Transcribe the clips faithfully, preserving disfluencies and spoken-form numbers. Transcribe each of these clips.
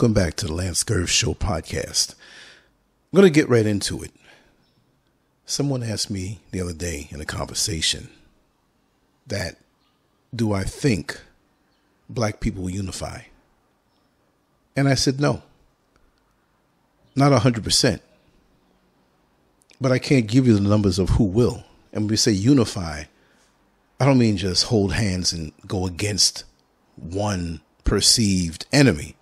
Welcome back to the Lancescurv Show podcast. I'm going to get right into it. Someone asked me the other day in a conversation that, do I think black people will unify? And I said, no, not one hundred percent. But I can't give you the numbers of who will. And when we say unify, I don't mean just hold hands and go against one perceived enemy,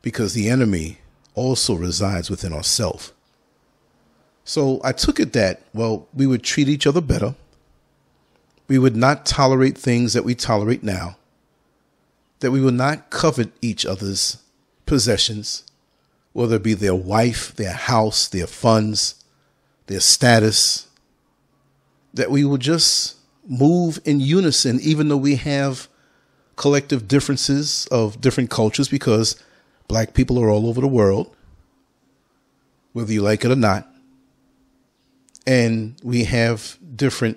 because the enemy also resides within ourselves. So I took it that, well, we would treat each other better. We would not tolerate things that we tolerate now. That we would not covet each other's possessions, whether it be their wife, their house, their funds, their status. That we will just move in unison, even though we have collective differences of different cultures, because black people are all over the world, whether you like it or not. And we have different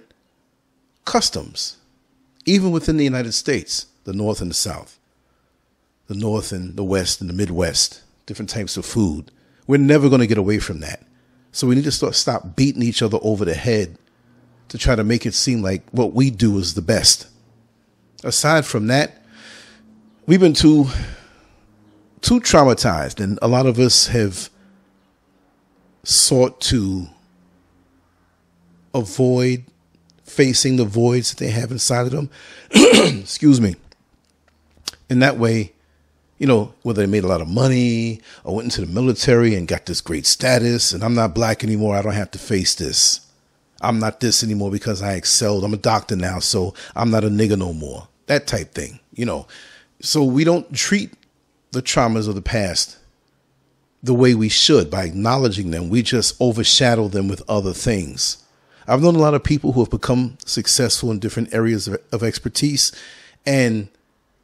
customs, even within the United States, the North and the South, the North and the West and the Midwest, different types of food. We're never going to get away from that. So we need to start, stop beating each other over the head to try to make it seem like what we do is the best. Aside from that, we've been too, too traumatized, and a lot of us have sought to avoid facing the voids that they have inside of them. Excuse me. In that way, you know, whether they made a lot of money or went into the military and got this great status, and I'm not black anymore, I don't have to face this. I'm not this anymore because I excelled. I'm a doctor now, so I'm not a nigga no more. That type thing, you know. So we don't treat the traumas of the past the way we should. By acknowledging them, we just overshadow them with other things. I've known a lot of people who have become successful in different areas of, of expertise. And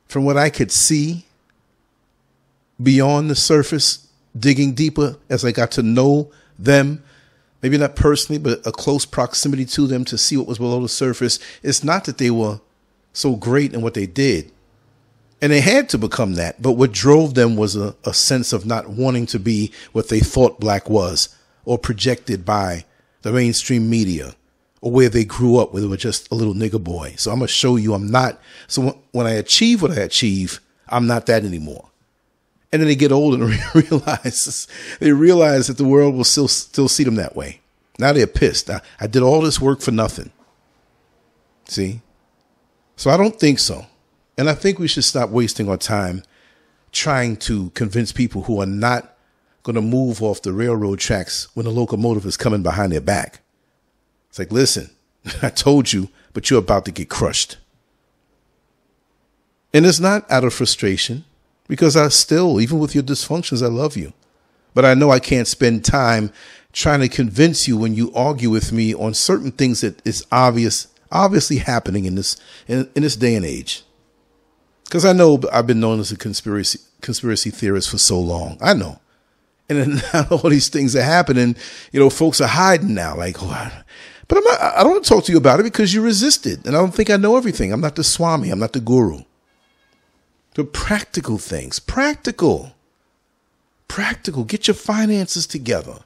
from what I could see beyond the surface, digging deeper as I got to know them, maybe not personally, but a close proximity to them to see what was below the surface. It's not that they were so great in what they did, and they had to become that. But what drove them was a, a sense of not wanting to be what they thought black was, or projected by the mainstream media, or where they grew up, where they were just a little nigga boy. So I'm going to show you I'm not. So when I achieve what I achieve, I'm not that anymore. And then they get old and realize they realize that the world will still still see them that way. Now they're pissed. I, I did all this work for nothing. See? So I don't think so. And I think we should stop wasting our time trying to convince people who are not going to move off the railroad tracks when the locomotive is coming behind their back. It's like, listen, I told you, but you're about to get crushed. And it's not out of frustration. Because I still, even with your dysfunctions, I love you. But I know I can't spend time trying to convince you when you argue with me on certain things that is obvious, obviously happening in this in, in this day and age. Because I know I've been known as a conspiracy conspiracy theorist for so long. I know. And then now all these things are happening. You know, folks are hiding now. Like, oh, I, but I'm not, I don't want to talk to you about it because you resisted. And I don't think I know everything. I'm not the Swami. I'm not the guru. The practical things, practical, practical, get your finances together,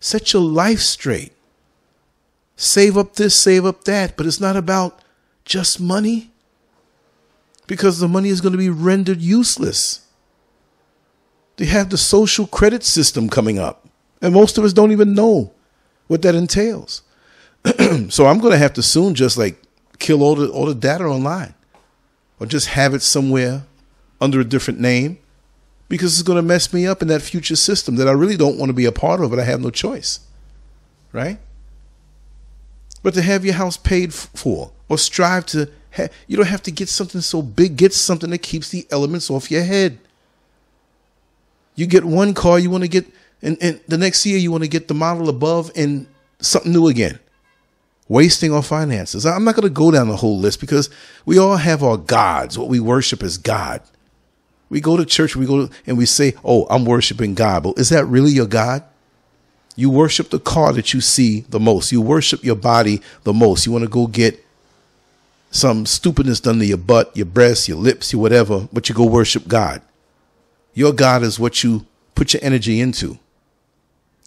set your life straight, save up this, save up that. But it's not about just money, because the money is going to be rendered useless. They have the social credit system coming up, and most of us don't even know what that entails. So I'm going to have to soon just like kill all the, all the data online. Or just have it somewhere under a different name, because it's going to mess me up in that future system that I really don't want to be a part of, but I have no choice, right? But to have your house paid for, or strive to, ha- you don't have to get something so big, get something that keeps the elements off your head. You get one car you want to get, and, and the next year you want to get the model above and something new again. Wasting our finances. I'm not going to go down the whole list, because we all have our gods. What we worship is God. We go to church, we go to, and we say, oh, I'm worshiping God. But is that really your God? You worship the car that you see the most. You worship your body the most. You want to go get some stupidness done to your butt, your breasts, your lips, your whatever, but you go worship God. Your God is what you put your energy into.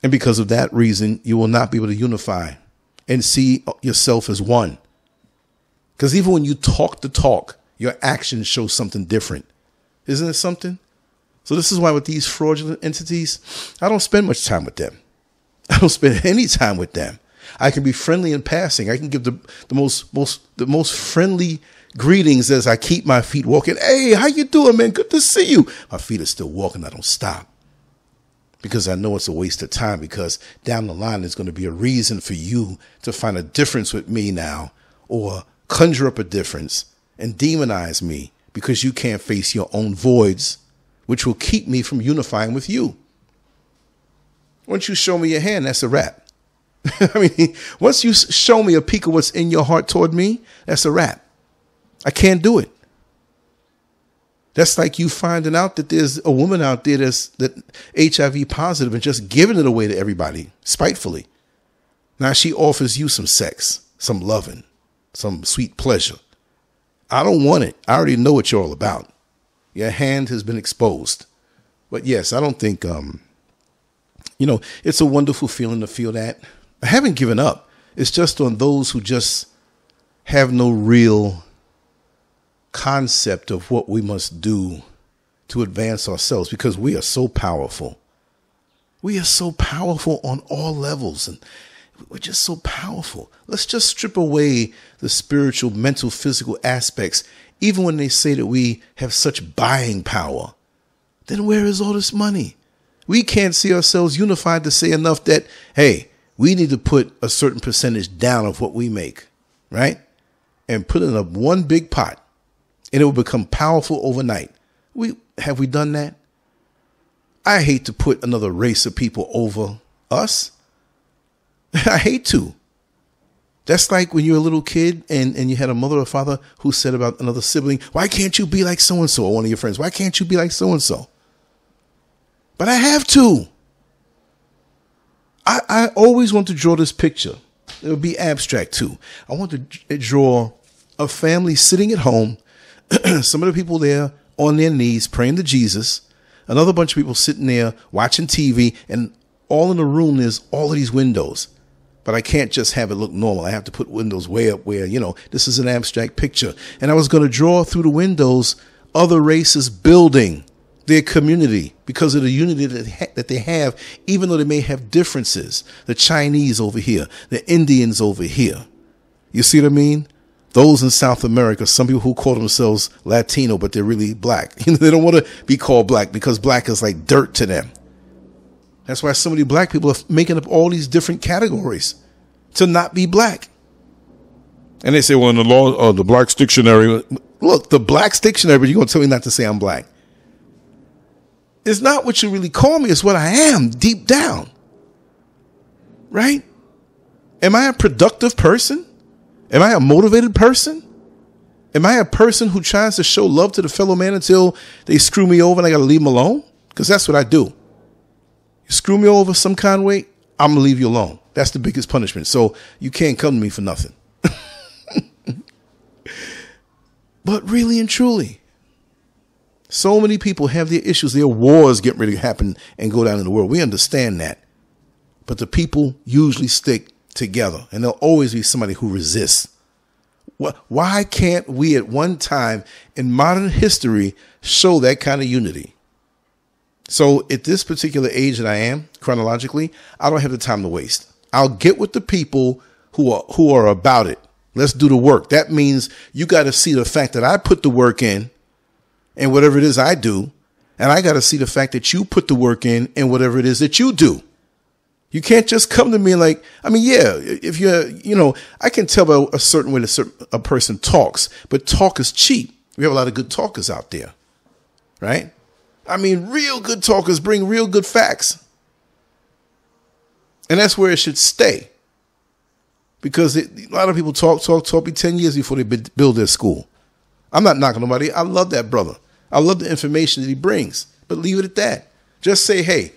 And because of that reason, you will not be able to unify and see yourself as one. Because even when you talk the talk, your actions show something different. Isn't it something? So this is why with these fraudulent entities, I don't spend much time with them. I don't spend any time with them. I can be friendly in passing. I can give the, the most most the most friendly greetings as I keep my feet walking. Hey, how you doing, man? Good to see you. My feet are still walking. I don't stop because I know it's a waste of time, because down the line, there's going to be a reason for you to find a difference with me now, or conjure up a difference and demonize me because you can't face your own voids, which will keep me from unifying with you. Once you show me your hand, that's a wrap. I mean, once you show me a peek of what's in your heart toward me, that's a wrap. I can't do it. That's like you finding out that there's a woman out there that's that H I V positive and just giving it away to everybody spitefully. Now she offers you some sex, some loving, some sweet pleasure. I don't want it. I already know what you're all about. Your hand has been exposed. But yes, I don't think, um, you know, it's a wonderful feeling to feel that. I haven't given up. It's just on those who just have no real concept of what we must do to advance ourselves, because we are so powerful. We are so powerful on all levels, and we're just so powerful. Let's just strip away the spiritual, mental, physical aspects. Even when they say that we have such buying power, then where is all this money? We can't see ourselves unified to say enough that, hey, we need to put a certain percentage down of what we make, right? And put in a one big pot, and it will become powerful overnight. We have we done that? I hate to put another race of people over us. I hate to. That's like when you're a little kid and, and you had a mother or father who said about another sibling, why can't you be like so-and-so, or one of your friends? Why can't you be like so-and-so? But I have to. I, I always want to draw this picture. It would be abstract too. I want to draw a family sitting at home. Some of the people there on their knees praying to Jesus. Another bunch of people sitting there watching T V, and all in the room is all of these windows. But I can't just have it look normal. I have to put windows way up where, you know, this is an abstract picture. And I was going to draw through the windows other races building their community because of the unity that they have, even though they may have differences. The Chinese over here, the Indians over here. You see what I mean? Those in South America, some people who call themselves Latino, but they're really black. They don't want to be called black because black is like dirt to them. That's why so many black people are making up all these different categories to not be black. And they say, well, in the law, uh, the Black's Dictionary, look, the Black's Dictionary, but you're going to tell me not to say I'm black. It's not what you really call me. It's what I am deep down. Right? Am I a productive person? Am I a motivated person? Am I a person who tries to show love to the fellow man until they screw me over and I got to leave them alone? Because that's what I do. You screw me over some kind of way, I'm going to leave you alone. That's the biggest punishment. So you can't come to me for nothing. But really and truly, so many people have their issues, their wars getting ready to happen and go down in the world. We understand that. But the people usually stick together, and there'll always be somebody who resists. Why can't we at one time in modern history show that kind of unity? So at this particular age that I am chronologically, I don't have the time to waste. I'll get with the people who are, who are about it. Let's do the work. That means you got to see the fact that I put the work in and whatever it is I do. And I got to see the fact that you put the work in and whatever it is that you do. You can't just come to me like, I mean, yeah, if you're, you know, I can tell by a certain way that a person talks, but talk is cheap. We have a lot of good talkers out there, right? I mean, real good talkers bring real good facts. And that's where it should stay. Because it, a lot of people talk, talk, talk, be ten years before they build their school. I'm not knocking nobody. I love that brother. I love the information that he brings. But leave it at that. Just say, hey,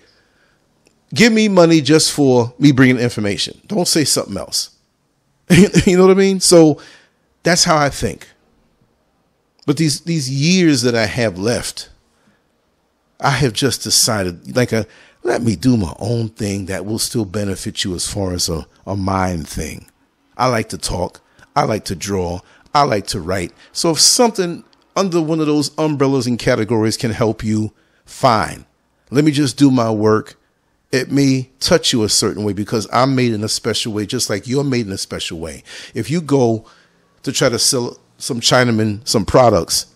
give me money just for me bringing information. Don't say something else. You know what I mean? So that's how I think. But these, these years that I have left, I have just decided, like, a, let me do my own thing that will still benefit you as far as a, a mind thing. I like to talk. I like to draw. I like to write. So if something under one of those umbrellas and categories can help you, fine. Let me just do my work. It may touch you a certain way because I'm made in a special way, just like you're made in a special way. If you go to try to sell some Chinaman some products,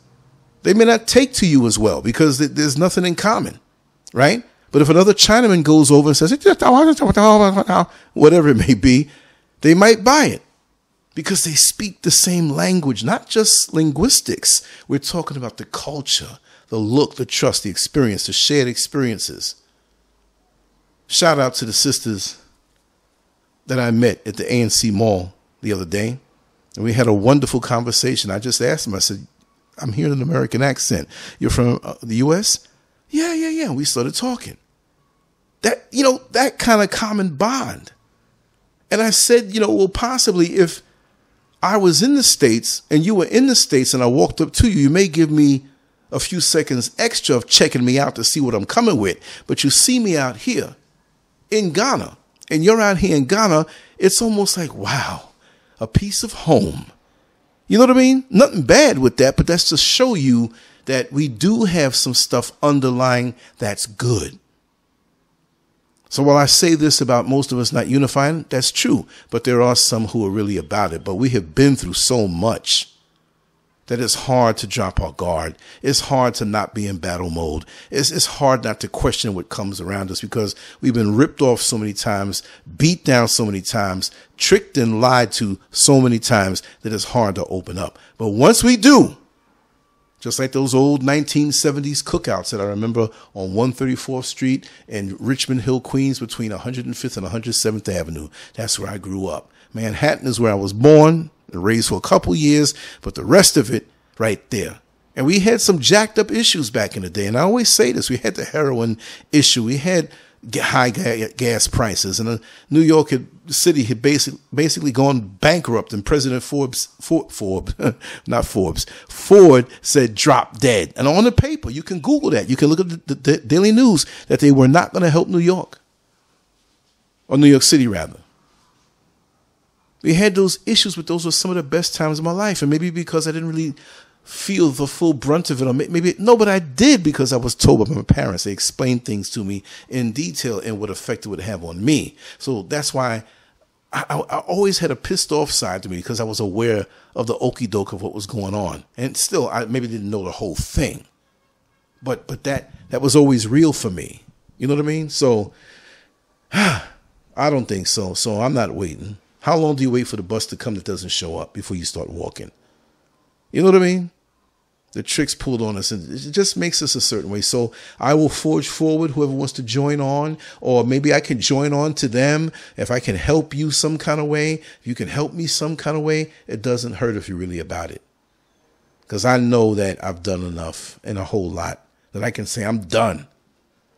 they may not take to you as well because there's nothing in common, right? But if another Chinaman goes over and says, whatever it may be, they might buy it because they speak the same language, not just linguistics. We're talking about the culture, the look, the trust, the experience, the shared experiences. Shout out to the sisters that I met at the A N C Mall the other day. And we had a wonderful conversation. I just asked them, I said, I'm hearing an American accent. You're from the U S? Yeah, yeah, yeah. We started talking. That, you know, that kind of common bond. And I said, you know, well, possibly if I was in the States and you were in the States and I walked up to you, you may give me a few seconds extra of checking me out to see what I'm coming with. But you see me out here in Ghana, and you're out here in Ghana, it's almost like, wow, a piece of home. You know what I mean? Nothing bad with that, but that's to show you that we do have some stuff underlying that's good. So while I say this about most of us not unifying, that's true, but there are some who are really about it. But we have been through so much that it's hard to drop our guard. It's hard to not be in battle mode. It's, it's hard not to question what comes around us because we've been ripped off so many times, beat down so many times, tricked and lied to so many times that it's hard to open up. But once we do, just like those old nineteen seventies cookouts that I remember on one thirty-fourth street and Richmond Hill, Queens, between one hundred fifth and one hundred seventh avenue. That's where I grew up. Manhattan is where I was born and raised for a couple years, but the rest of it right there. And we had some jacked up issues back in the day. And I always say this, we had the heroin issue. We had high ga gas prices, and uh, New York had, city had basic, basically gone bankrupt. And President Forbes, For, Forbes, not Forbes, Ford said drop dead. And on the paper, you can Google that. You can look at the, the, the Daily News that they were not going to help New York, or New York City rather. We had those issues, but those were some of the best times of my life. And maybe because I didn't really feel the full brunt of it. Or maybe, no, but I did because I was told by my parents. They explained things to me in detail and what effect it would have on me. So that's why I, I, I always had a pissed off side to me because I was aware of the okey doke of what was going on. And still, I maybe didn't know the whole thing. But, but that, that was always real for me. You know what I mean? So I don't think so. So I'm not waiting. How long do you wait for the bus to come that doesn't show up before you start walking? You know what I mean? The tricks pulled on us, and it just makes us a certain way. So I will forge forward, whoever wants to join on, or maybe I can join on to them. If I can help you some kind of way, if you can help me some kind of way, it doesn't hurt if you're really about it. Because I know that I've done enough and a whole lot that I can say I'm done.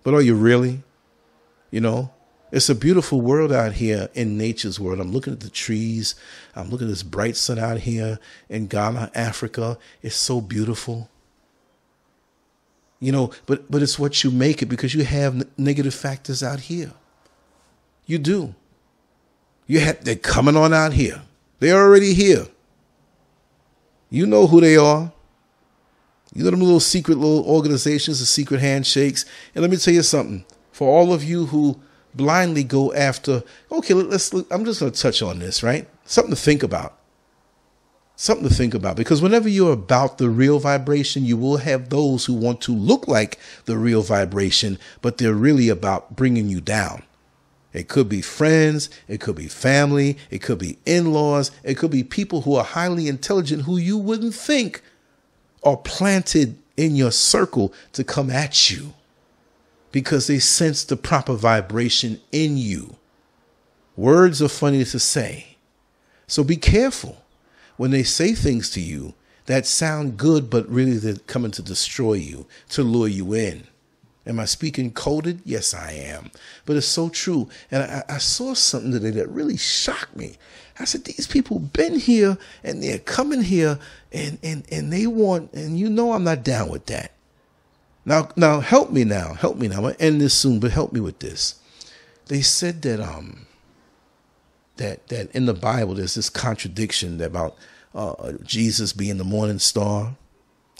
But are you really? You know? It's a beautiful world out here in nature's world. I'm looking at the trees. I'm looking at this bright sun out here in Ghana, Africa. It's so beautiful. You know, but, but it's what you make it because you have negative factors out here. You do. You have, they're coming on out here. They're already here. You know who they are. You know them little secret little organizations, the secret handshakes. And let me tell you something. For all of you who blindly go after, okay, let's look, I'm just going to touch on this, right? Something to think about. Something to think about, because whenever you're about the real vibration, you will have those who want to look like the real vibration, but they're really about bringing you down. It could be friends. It could be family. It could be in-laws. It could be people who are highly intelligent, who you wouldn't think are planted in your circle to come at you, because they sense the proper vibration in you. Words are funny to say. So be careful when they say things to you that sound good, but really they're coming to destroy you, to lure you in. Am I speaking coded? Yes, I am. But it's so true. And I, I saw something today that really shocked me. I said, these people been here and they're coming here and, and, and they want, and you know I'm not down with that. Now, now help me now. Help me now. I'm going to end this soon, but help me with this. They said that um that that in the Bible there's this contradiction about uh, Jesus being the morning star.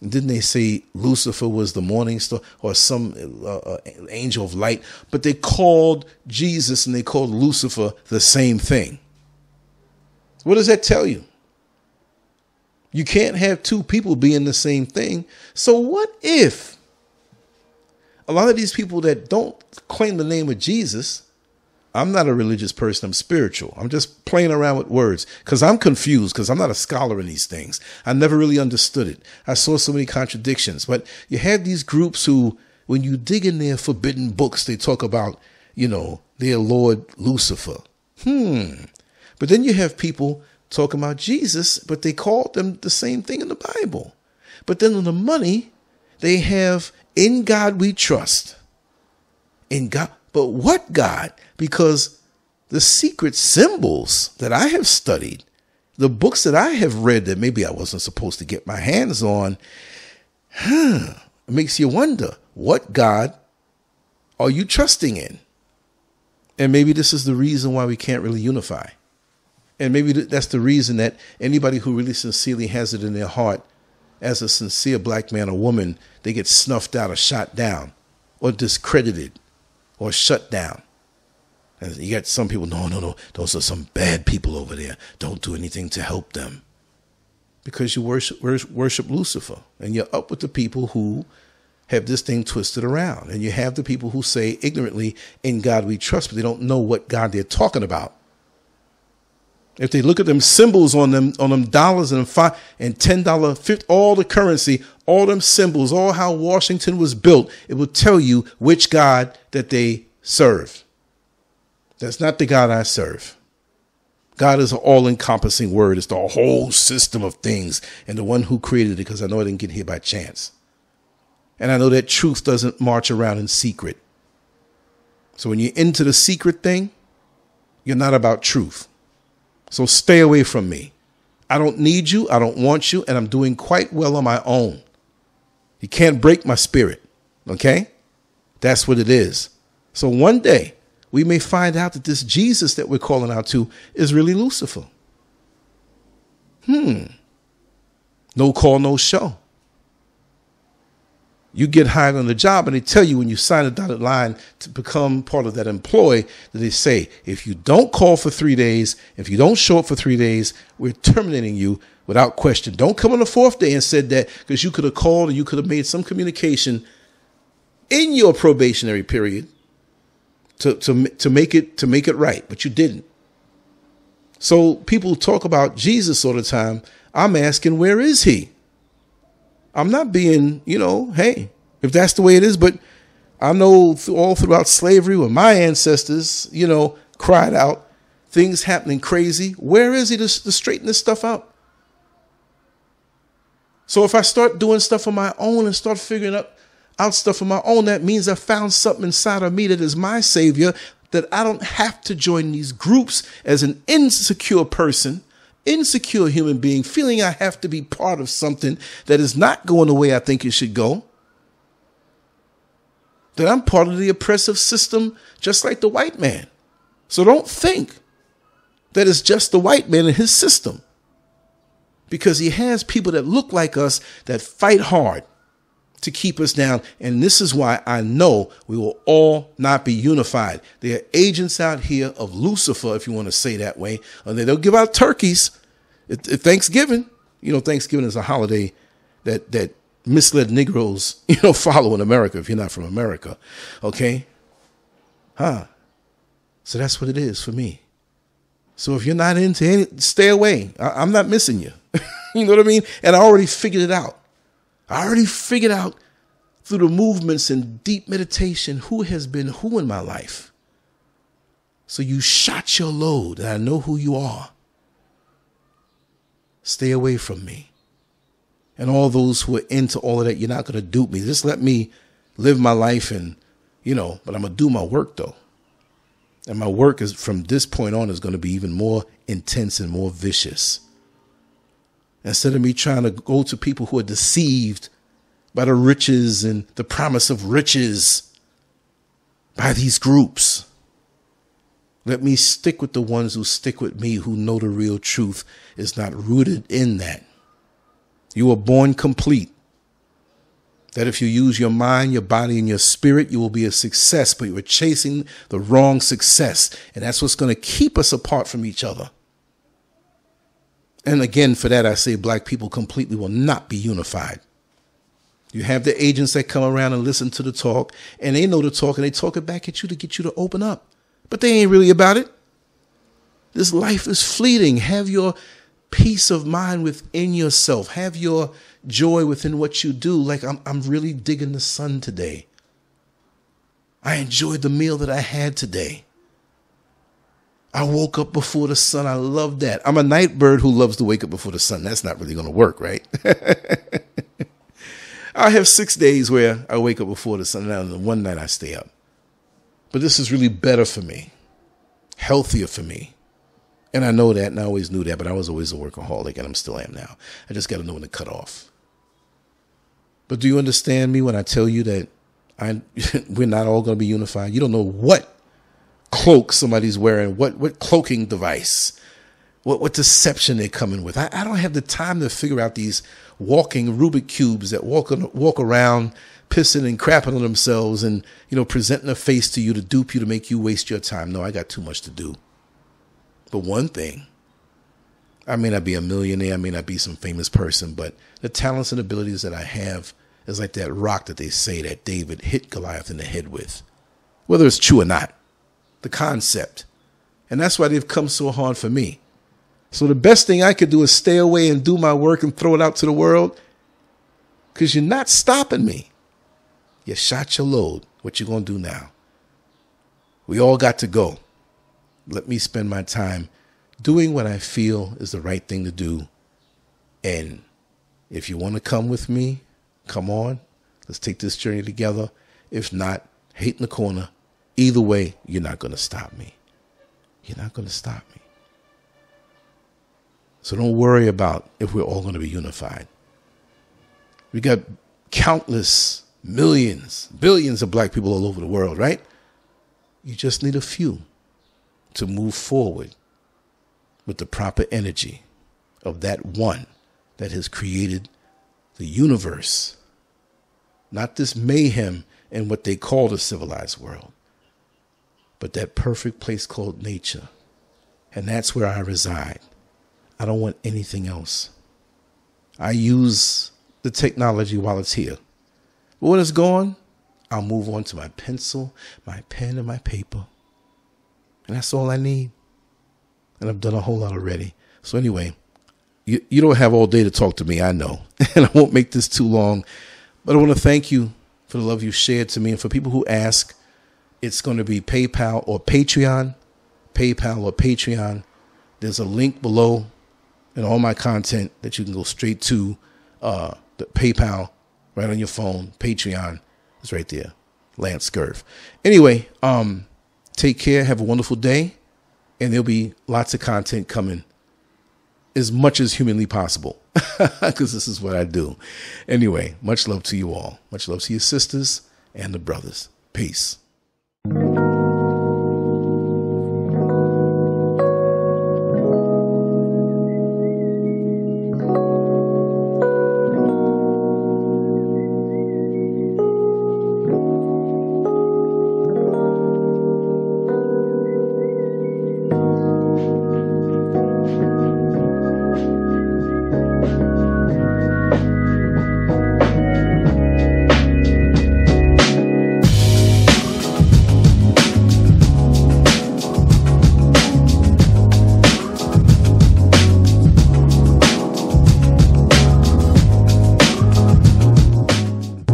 Didn't they say Lucifer was the morning star or some uh, angel of light? But they called Jesus and they called Lucifer the same thing. What does that tell you? You can't have two people being the same thing. So what if a lot of these people that don't claim the name of Jesus, I'm not a religious person, I'm spiritual. I'm just playing around with words because I'm confused because I'm not a scholar in these things. I never really understood it. I saw so many contradictions. But you have these groups who, when you dig in their forbidden books, they talk about, you know, their Lord Lucifer. Hmm. But then you have people talking about Jesus, but they called them the same thing in the Bible. But then on the money, they have in God we trust. In God. But what God? Because the secret symbols that I have studied, the books that I have read that maybe I wasn't supposed to get my hands on, huh, it makes you wonder, what God are you trusting in? And maybe this is the reason why we can't really unify. And maybe that's the reason that anybody who really sincerely has it in their heart, as a sincere black man or woman, they get snuffed out or shot down or discredited or shut down. And you got some people, no, no, no, those are some bad people over there. Don't do anything to help them. Because you worship, worship Lucifer and you're up with the people who have this thing twisted around. And you have the people who say ignorantly, in God we trust, but they don't know what God they're talking about. If they look at them symbols on them, on them dollars and five and ten dollar, fifty, all the currency, all them symbols, all how Washington was built, it will tell you which God that they serve. That's not the God I serve. God is an all-encompassing word. It's the whole system of things and the one who created it, because I know I didn't get here by chance. And I know that truth doesn't march around in secret. So when you're into the secret thing, you're not about truth. So stay away from me. I don't need you. I don't want you. And I'm doing quite well on my own. You can't break my spirit. Okay? That's what it is. So one day we may find out that this Jesus that we're calling out to is really Lucifer. Hmm. No call, no show. You get hired on the job and they tell you when you sign a dotted line to become part of that employee that they say, if you don't call for three days, if you don't show up for three days, we're terminating you without question. Don't come on the fourth day and said that because you could have called and you could have made some communication in your probationary period to, to, to make it, to make it right, but you didn't. So people talk about Jesus all the time. I'm asking, where is he? I'm not being, you know, hey, if that's the way it is. But I know all throughout slavery when my ancestors, you know, cried out, things happening crazy. Where is he to, to straighten this stuff out? So if I start doing stuff on my own and start figuring out, out stuff on my own, that means I found something inside of me that is my savior, that I don't have to join these groups as an insecure person. Insecure human being, feeling I have to be part of something that is not going the way I think it should go. That I'm part of the oppressive system, just like the white man. So don't think that it's just the white man and his system. Because he has people that look like us that fight hard to keep us down. And this is why I know we will all not be unified. There are agents out here of Lucifer, if you want to say that way, and they'll give out turkeys at Thanksgiving. You know, Thanksgiving is a holiday that, that misled Negroes, you know, follow in America, if you're not from America. Okay. Huh? So that's what it is for me. So if you're not into any, stay away. I, I'm not missing you. You know what I mean? And I already figured it out. I already figured out through the movements and deep meditation who has been who in my life. So you shot your load and I know who you are. Stay away from me. And all those who are into all of that, you're not going to dupe me. Just let me live my life and, you know, but I'm going to do my work though. And my work is from this point on is going to be even more intense and more vicious. Instead of me trying to go to people who are deceived by the riches and the promise of riches by these groups. Let me stick with the ones who stick with me, who know the real truth is not rooted in that. You are born complete. That if you use your mind, your body, and your spirit, you will be a success, but you are chasing the wrong success. And that's what's going to keep us apart from each other. And again, for that, I say black people completely will not be unified. You have the agents that come around and listen to the talk, and they know the talk, and they talk it back at you to get you to open up. But they ain't really about it. This life is fleeting. Have your peace of mind within yourself. Have your joy within what you do. Like I'm, I'm really digging the sun today. I enjoyed the meal that I had today. I woke up before the sun. I love that. I'm a night bird who loves to wake up before the sun. That's not really going to work, right? I have six days where I wake up before the sun, and then one night I stay up. But this is really better for me, healthier for me. And I know that, and I always knew that, but I was always a workaholic, and I still am now. I just got to know when to cut off. But do you understand me when I tell you that I, we're not all going to be unified? You don't know what cloak somebody's wearing, what what cloaking device, what what deception they're coming with. I, I don't have the time to figure out these walking Rubik's cubes that walk on, walk around pissing and crapping on themselves and, you know, presenting a face to you to dupe you, to make you waste your time. No, I got too much to do. But one thing, I may not be a millionaire, I may not be some famous person, but the talents and abilities that I have is like that rock that they say that David hit Goliath in the head with, whether it's true or not. The concept. And that's why they've come so hard for me. So the best thing I could do is stay away and do my work and throw it out to the world, because you're not stopping me. You shot your load. What you going to do now? We all got to go. Let me spend my time doing what I feel is the right thing to do. And if you want to come with me, come on. Let's take this journey together. If not, hate in the corner. Either way, you're not going to stop me. You're not going to stop me. So don't worry about if we're all going to be unified. We got countless millions, billions of black people all over the world, right? You just need a few to move forward with the proper energy of that one that has created the universe, not this mayhem and what they call the civilized world, but that perfect place called nature. And that's where I reside. I don't want anything else. I use the technology while it's here. But when it's gone, I'll move on to my pencil, my pen, and my paper. And that's all I need. And I've done a whole lot already. So anyway, you, you don't have all day to talk to me, I know. And I won't make this too long. But I want to thank you for the love you've shared to me. And for people who ask, it's going to be PayPal or Patreon, PayPal or Patreon. There's a link below and all my content that you can go straight to uh, the PayPal right on your phone. Patreon is right there. Lance Scurv. Anyway, um, take care. Have a wonderful day. And there'll be lots of content coming as much as humanly possible because this is what I do. Anyway, much love to you all. Much love to your sisters and the brothers. Peace.